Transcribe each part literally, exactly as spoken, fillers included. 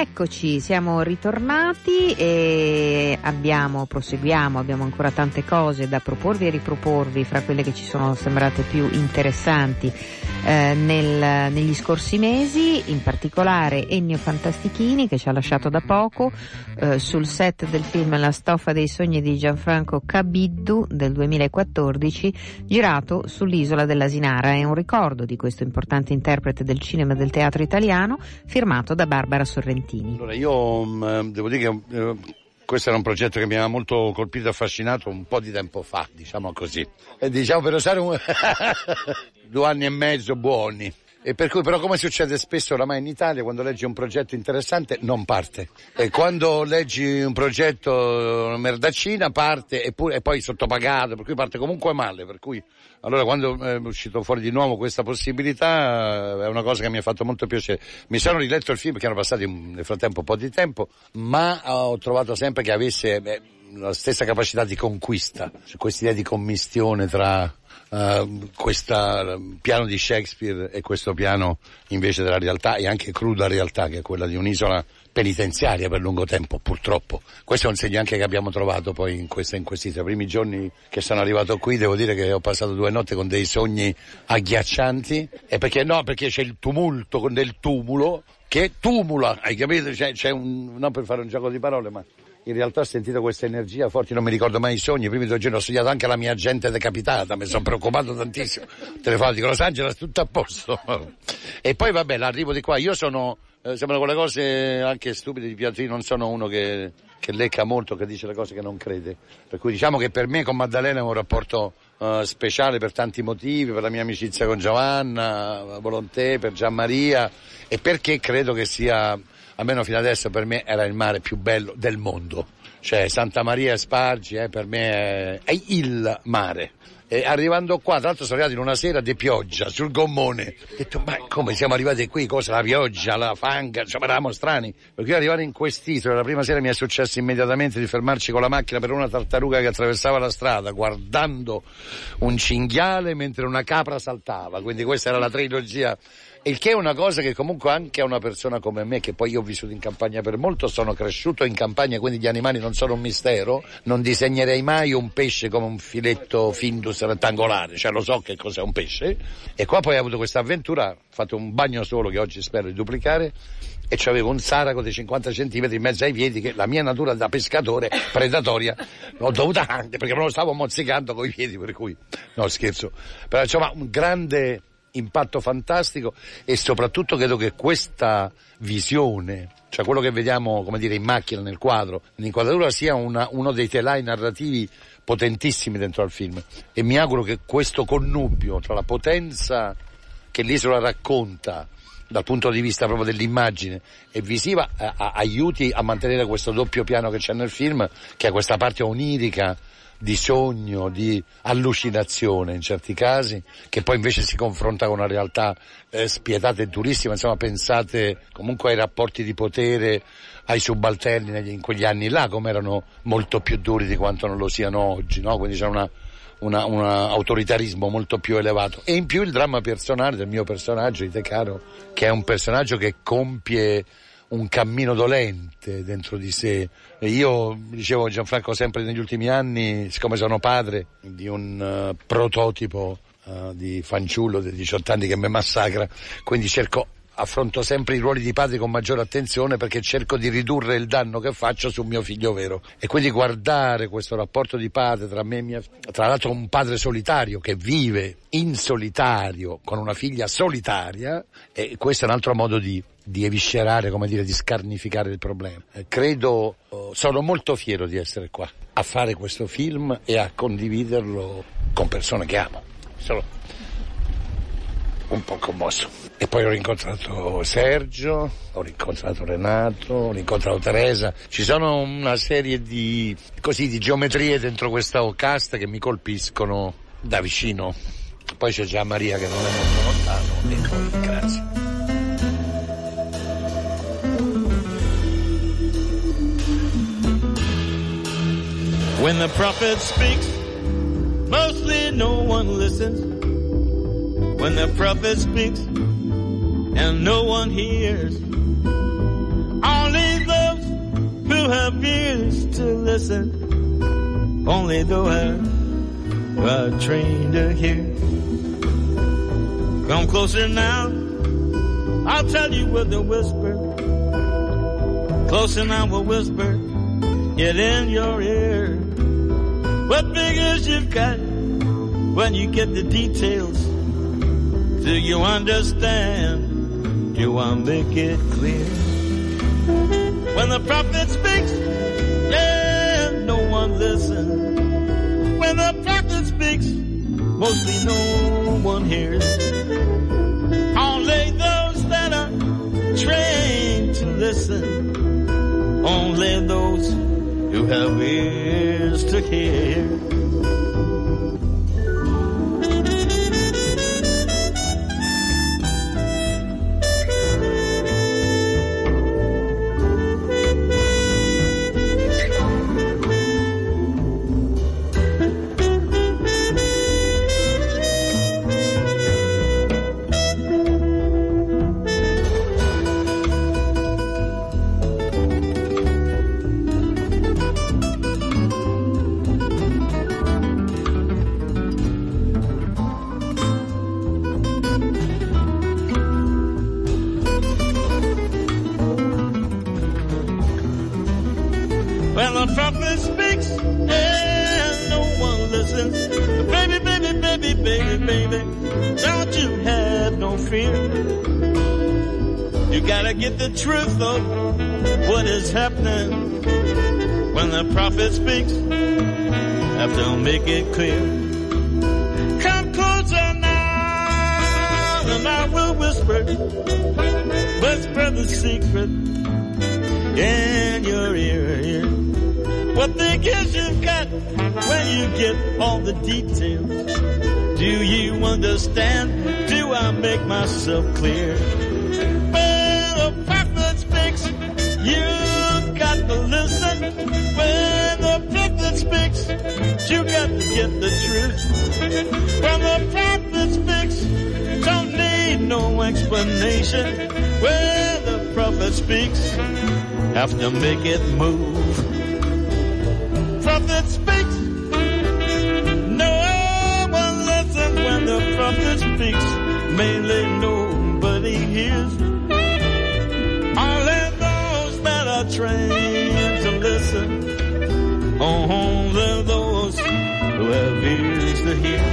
Rieccoci, siamo ritornati e abbiamo, proseguiamo, abbiamo ancora tante cose da proporvi e riproporvi fra quelle che ci sono sembrate più interessanti eh, nel, negli scorsi mesi, in particolare Ennio Fantastichini che ci ha lasciato da poco eh, sul set del film La stoffa dei sogni di Gianfranco Cabiddu del duemilaquattordici, girato sull'isola dell'Asinara. È un ricordo di questo importante interprete del cinema e del teatro italiano, firmato da Barbara Sorrentini. Allora io mh, devo dire che eh, questo era un progetto che mi aveva molto colpito e affascinato un po' di tempo fa, diciamo così, e diciamo per usare un... due anni e mezzo buoni. E per cui però, come succede spesso oramai in Italia, quando leggi un progetto interessante non parte, e quando leggi un progetto merdaccina parte, e, pure, e poi sottopagato, per cui parte comunque male, per cui allora quando è uscito fuori di nuovo questa possibilità è una cosa che mi ha fatto molto piacere. Mi sono riletto il film perché erano passati nel frattempo un po' di tempo, ma ho trovato sempre che avesse beh, la stessa capacità di conquista, questa idea di commistione tra Uh, questo piano di Shakespeare e questo piano invece della realtà, e anche cruda realtà, che è quella di un'isola penitenziaria per lungo tempo, purtroppo. Questo è un segno anche che abbiamo trovato poi in, questa, in questi tre primi giorni che sono arrivato qui. Devo dire che ho passato due notti con dei sogni agghiaccianti, e perché no, perché c'è il tumulto del tumulo che tumula, hai capito? C'è, c'è un, non per fare un gioco di parole, ma in realtà ho sentito questa energia forte. Non mi ricordo mai i sogni, i primi due giorni ho sognato anche la mia gente decapitata, mi sono preoccupato tantissimo, telefono, dico Los Angeles tutto a posto. E poi vabbè, l'arrivo di qua, io sono, eh, sembrano quelle cose anche stupide di pianto, io non sono uno che, che lecca molto, che dice le cose che non crede, per cui diciamo che per me con Maddalena è un rapporto Uh, speciale per tanti motivi, per la mia amicizia con Giovanna, Volontè, per Gianmaria, e perché credo che sia, almeno fino adesso per me era il mare più bello del mondo, cioè Santa Maria Spargi eh, per me è, è il mare. E arrivando qua, tra l'altro sono arrivato in una sera di pioggia sul gommone, ho detto ma come siamo arrivati qui, cosa, la pioggia, la fanga, insomma eravamo strani, perché arrivare in quest'isola la prima sera mi è successo immediatamente di fermarci con la macchina per una tartaruga che attraversava la strada guardando un cinghiale mentre una capra saltava, quindi questa era la trilogia. Il che è una cosa che comunque anche a una persona come me, che poi io ho vissuto in campagna per molto, sono cresciuto in campagna, quindi gli animali non sono un mistero, non disegnerei mai un pesce come un filetto findus rettangolare, cioè lo so che cos'è un pesce. E qua poi ho avuto questa avventura, ho fatto un bagno solo che oggi spero di duplicare, e c'avevo un saraco di cinquanta centimetri in mezzo ai piedi che la mia natura da pescatore predatoria l'ho dovuta anche perché me lo stavo mozzicando coi piedi, per cui no, scherzo, però insomma un grande impatto fantastico. E soprattutto credo che questa visione, cioè quello che vediamo come dire in macchina, nel quadro, nell'inquadratura, sia una, uno dei telai narrativi potentissimi dentro al film, e mi auguro che questo connubio tra la potenza che l'isola racconta dal punto di vista proprio dell'immagine e visiva a, a, aiuti a mantenere questo doppio piano che c'è nel film, che è questa parte onirica di sogno, di allucinazione in certi casi, che poi invece si confronta con una realtà eh, spietata e durissima. Insomma, pensate comunque ai rapporti di potere, ai subalterni negli, in quegli anni là, come erano molto più duri di quanto non lo siano oggi, no? Quindi c'è una, una, un autoritarismo molto più elevato, e in più il dramma personale del mio personaggio, di Tecaro, che è un personaggio che compie un cammino dolente dentro di sé. E io dicevo Gianfranco sempre negli ultimi anni, siccome sono padre di un uh, prototipo uh, di fanciullo di diciotto anni che mi massacra, quindi cerco, affronto sempre i ruoli di padre con maggiore attenzione, perché cerco di ridurre il danno che faccio su mio figlio vero. E quindi guardare questo rapporto di padre tra me e mia, tra l'altro un padre solitario che vive in solitario con una figlia solitaria, e questo è un altro modo di di eviscerare, come dire, di scarnificare il problema. Eh, credo, sono molto fiero di essere qua a fare questo film e a condividerlo con persone che amo. Sono un po' commosso. E poi ho rincontrato Sergio, ho rincontrato Renato, ho rincontrato Teresa. Ci sono una serie di così di geometrie dentro questa casta che mi colpiscono da vicino. Poi c'è Gianmaria che non è molto lontano. E grazie. When the prophet speaks, mostly no one listens. When the prophet speaks, and no one hears. Only have ears to listen, only the wise are trained to hear. Come closer now, I'll tell you with a whisper. Closer now, we'll whisper it in your ear. What figures you've got when you get the details? Do you understand? You want to make it clear. When the prophet speaks, yeah, no one listens. When the prophet speaks, mostly no one hears. Only those that are trained to listen, only those who have ears to hear. The truth of what is happening when the prophet speaks, have to make it clear. Come closer now, and I will whisper, whisper the secret in your ear. What figures you've got when you get all the details? Do you understand? Do I make myself clear? You got to get the truth. When the prophet speaks, don't need no explanation. When the prophet speaks, have to make it move. Prophet speaks, no one listens. When the prophet speaks, mainly nobody hears. Only those that are trained to listen, only those who have ears to hear.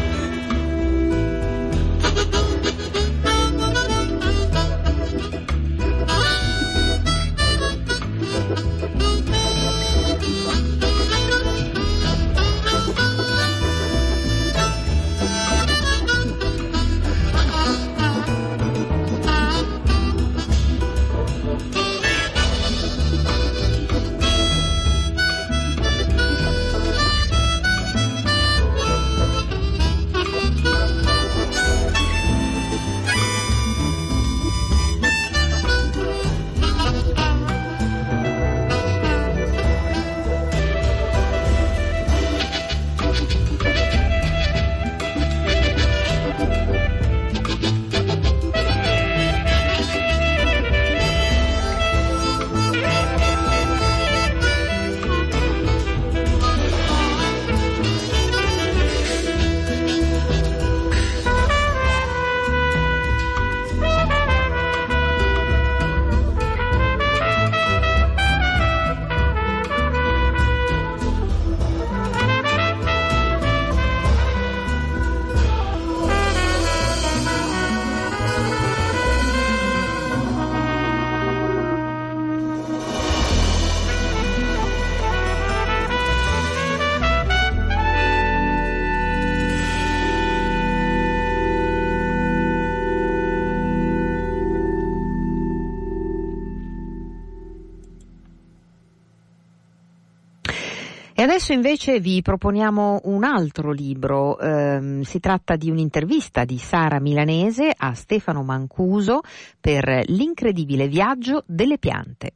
Adesso invece vi proponiamo un altro libro, eh, si tratta di un'intervista di Sara Milanese a Stefano Mancuso per L'incredibile viaggio delle piante.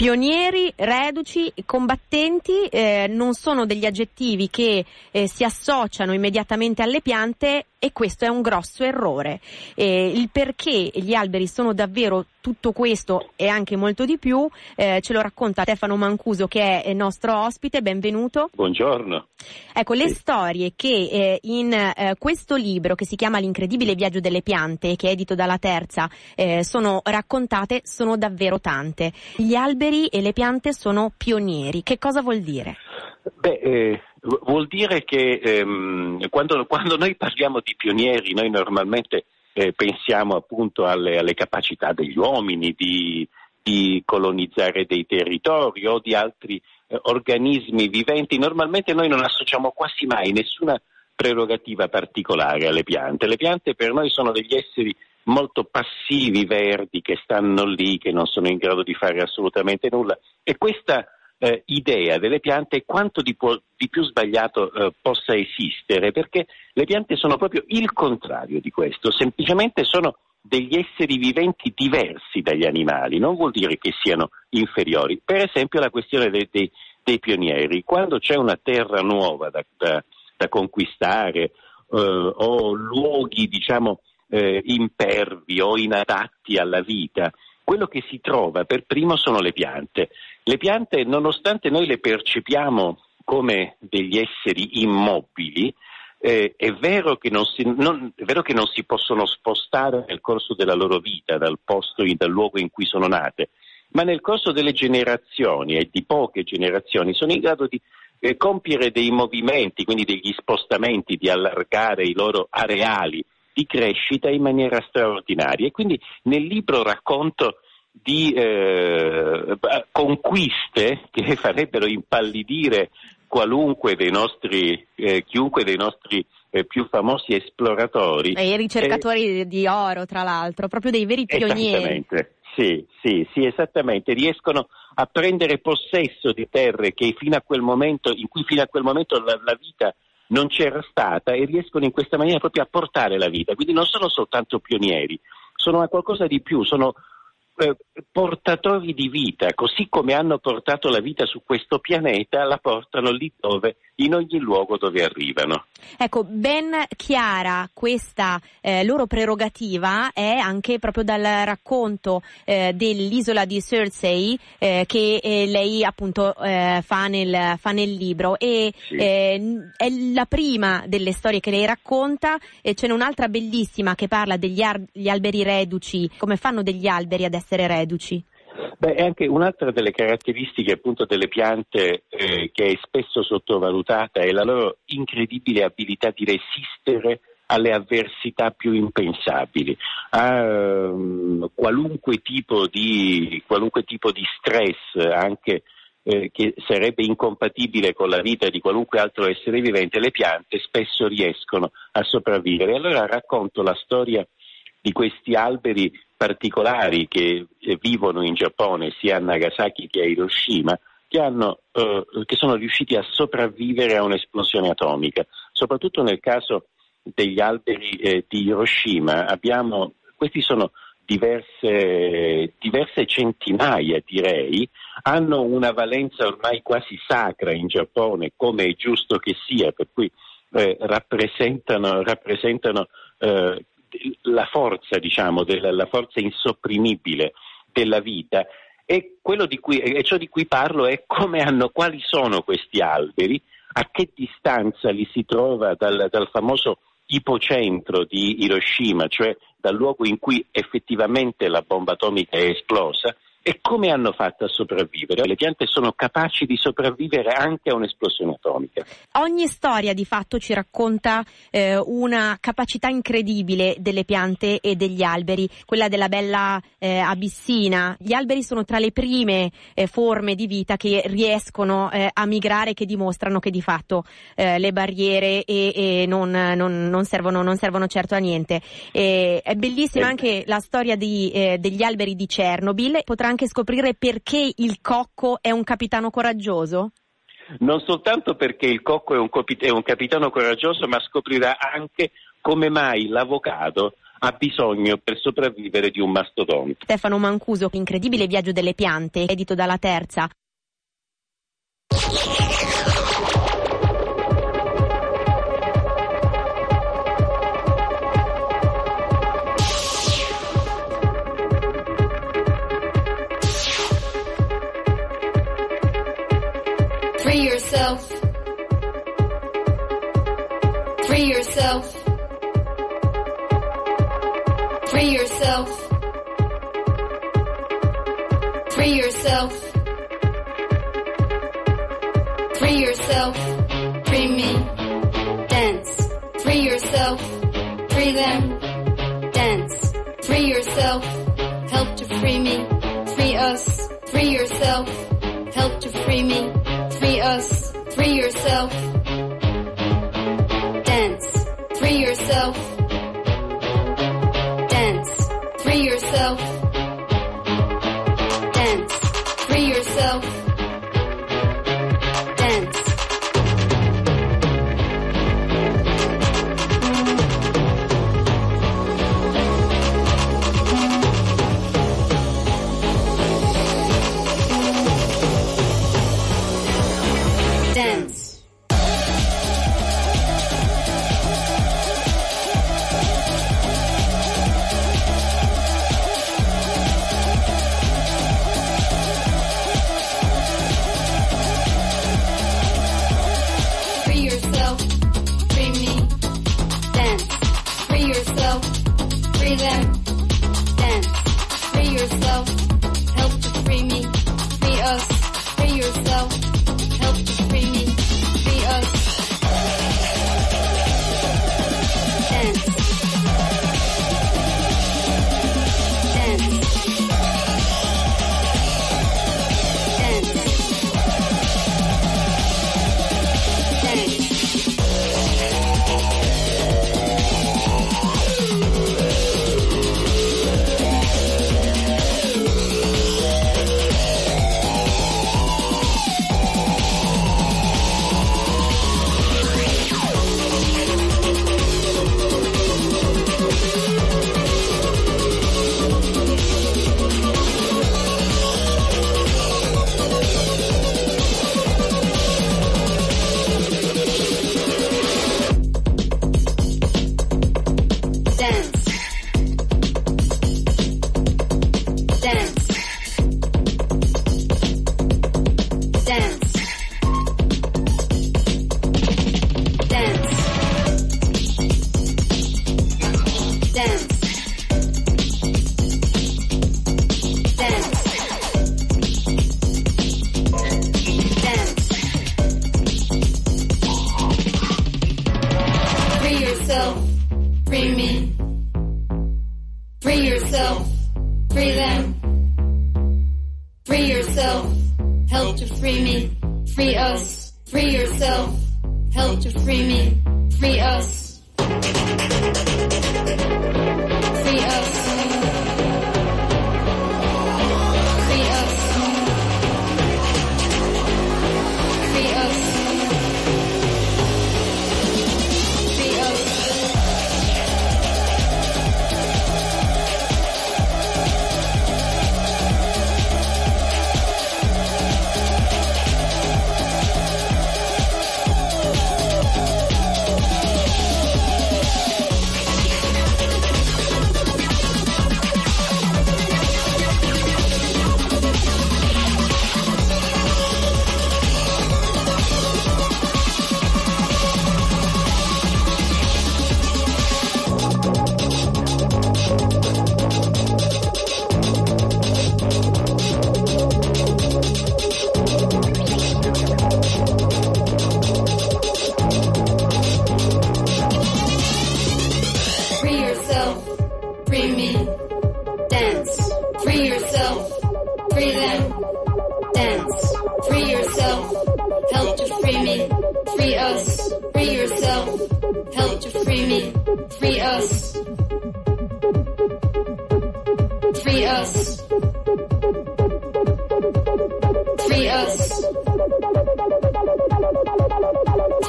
Pionieri, reduci, combattenti eh, non sono degli aggettivi che eh, si associano immediatamente alle piante, e questo è un grosso errore. Eh, il perché gli alberi sono davvero tutto questo e anche molto di più eh, ce lo racconta Stefano Mancuso, che è nostro ospite. Benvenuto. Buongiorno. Ecco, sì. Le storie che eh, in eh, questo libro, che si chiama L'incredibile viaggio delle piante, che è edito dalla Terza, eh, sono raccontate, sono davvero tante. Gli alberi e le piante sono pionieri. Che cosa vuol dire? Beh, eh... Vuol dire che ehm, quando, quando noi parliamo di pionieri, noi normalmente eh, pensiamo appunto alle, alle capacità degli uomini di, di colonizzare dei territori o di altri eh, organismi viventi. Normalmente noi non associamo quasi mai nessuna prerogativa particolare alle piante. Le piante per noi sono degli esseri molto passivi, verdi, che stanno lì, che non sono in grado di fare assolutamente nulla, e questa Eh, idea delle piante quanto di, po- di più sbagliato eh, possa esistere, perché le piante sono proprio il contrario di questo, semplicemente sono degli esseri viventi diversi dagli animali, non vuol dire che siano inferiori. Per esempio la questione dei, dei, dei pionieri: quando c'è una terra nuova da, da, da conquistare eh, o luoghi diciamo eh, impervi o inadatti alla vita, quello che si trova per primo sono le piante. Le piante, nonostante noi le percepiamo come degli esseri immobili, eh, è vero che non si, non, è vero che non si possono spostare nel corso della loro vita dal posto, dal luogo in cui sono nate, ma nel corso delle generazioni, e di poche generazioni, sono in grado di eh, compiere dei movimenti, quindi degli spostamenti, di allargare i loro areali di crescita in maniera straordinaria. E quindi nel libro racconto di eh, conquiste che farebbero impallidire qualunque dei nostri, eh, chiunque dei nostri eh, più famosi esploratori. E i ricercatori eh, di oro, tra l'altro, proprio dei veri pionieri. Esattamente, sì, sì, sì, esattamente. Riescono a prendere possesso di terre che fino a quel momento, in cui fino a quel momento la, la vita non c'era stata, e riescono in questa maniera proprio a portare la vita. Quindi non sono soltanto pionieri, sono qualcosa di più, sono eh, portatori di vita, così come hanno portato la vita su questo pianeta, la portano lì dove, in ogni luogo dove arrivano. Ecco, ben chiara questa eh, loro prerogativa è anche proprio dal racconto eh, dell'isola di Cersei eh, che eh, lei appunto eh, fa, nel, fa nel libro, e sì. eh, è la prima delle storie che lei racconta, e ce n'è un'altra bellissima che parla degli ar- gli alberi reduci. Come fanno degli alberi ad essere reduci? Beh, è anche un'altra delle caratteristiche appunto delle piante eh, che è spesso sottovalutata, è la loro incredibile abilità di resistere alle avversità più impensabili, a um, qualunque tipo di, qualunque tipo di stress, anche eh, che sarebbe incompatibile con la vita di qualunque altro essere vivente. Le piante spesso riescono a sopravvivere. Allora racconto la storia di questi alberi particolari che vivono in Giappone, sia a Nagasaki che a Hiroshima, che, hanno, eh, che sono riusciti a sopravvivere a un'esplosione atomica. Soprattutto nel caso degli alberi eh, di Hiroshima, abbiamo, questi sono diverse, diverse centinaia direi, hanno una valenza ormai quasi sacra in Giappone, come è giusto che sia, per cui eh, rappresentano, rappresentano eh, la forza, diciamo, della, la forza insopprimibile della vita. E quello di cui, e ciò di cui parlo è come hanno, quali sono questi alberi, a che distanza li si trova dal, dal famoso ipocentro di Hiroshima, cioè dal luogo in cui effettivamente la bomba atomica è esplosa, e come hanno fatto a sopravvivere. Le piante sono capaci di sopravvivere anche a un'esplosione atomica. Ogni storia di fatto ci racconta eh, una capacità incredibile delle piante e degli alberi, quella della bella eh, Abissina. Gli alberi sono tra le prime eh, forme di vita che riescono eh, a migrare, che dimostrano che di fatto eh, le barriere e, e non, non, non, servono, non servono certo a niente. E è bellissima eh. anche la storia di, eh, degli alberi di Chernobyl. Potrà anche scoprire perché il cocco è un capitano coraggioso? Non soltanto perché il cocco è un, copi- è un capitano coraggioso, ma scoprirà anche come mai l'avocado ha bisogno per sopravvivere di un mastodonte. Stefano Mancuso, L'incredibile viaggio delle piante, edito dalla Terza. Free yourself. Free yourself. Free yourself. Free yourself. Free yourself. Free me. Dance. Free yourself. Free them. Dance. Free yourself. Help to free me. Free us. Free yourself. Help to free me. Free us. Free yourself. Dance. Free yourself. Dance. Free yourself. Dance. Free yourself. Dance.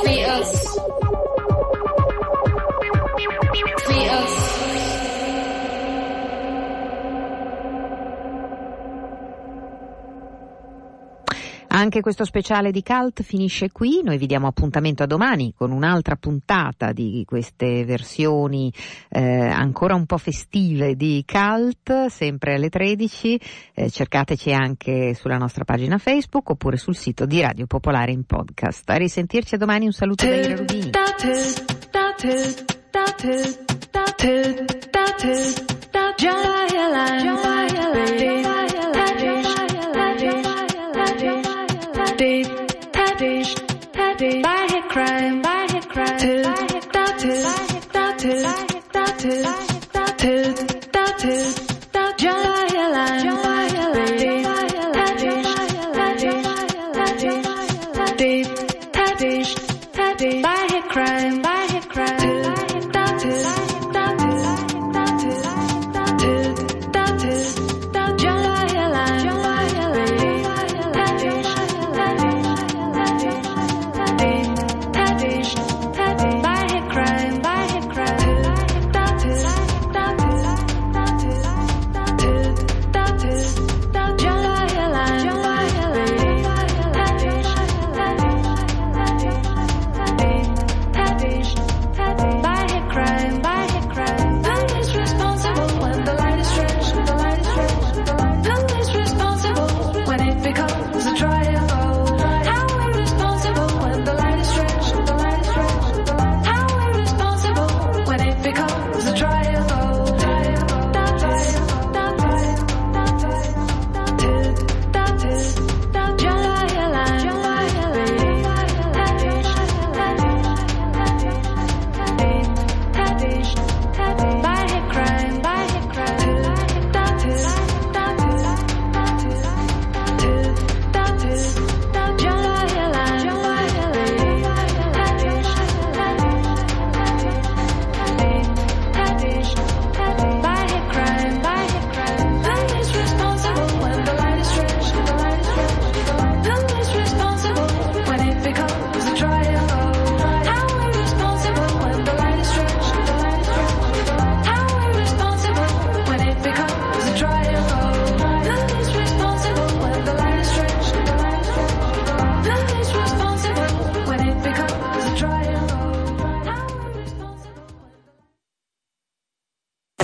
Free us. Free us. Anche questo speciale di Cult finisce qui, noi vi diamo appuntamento a domani con un'altra puntata di queste versioni eh, ancora un po' festive di Cult, sempre alle tredici, eh, cercateci anche sulla nostra pagina Facebook oppure sul sito di Radio Popolare in podcast. A risentirci domani, un saluto da Ira Rubini. By her crime, by her crime, till that till that till that till that till that till that Gianmaria Gianmaria Gianmaria by her crime, by her crime, till that till that till that till that till that Gianmaria Gianmaria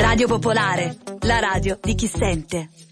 Radio Popolare, la radio di chi sente.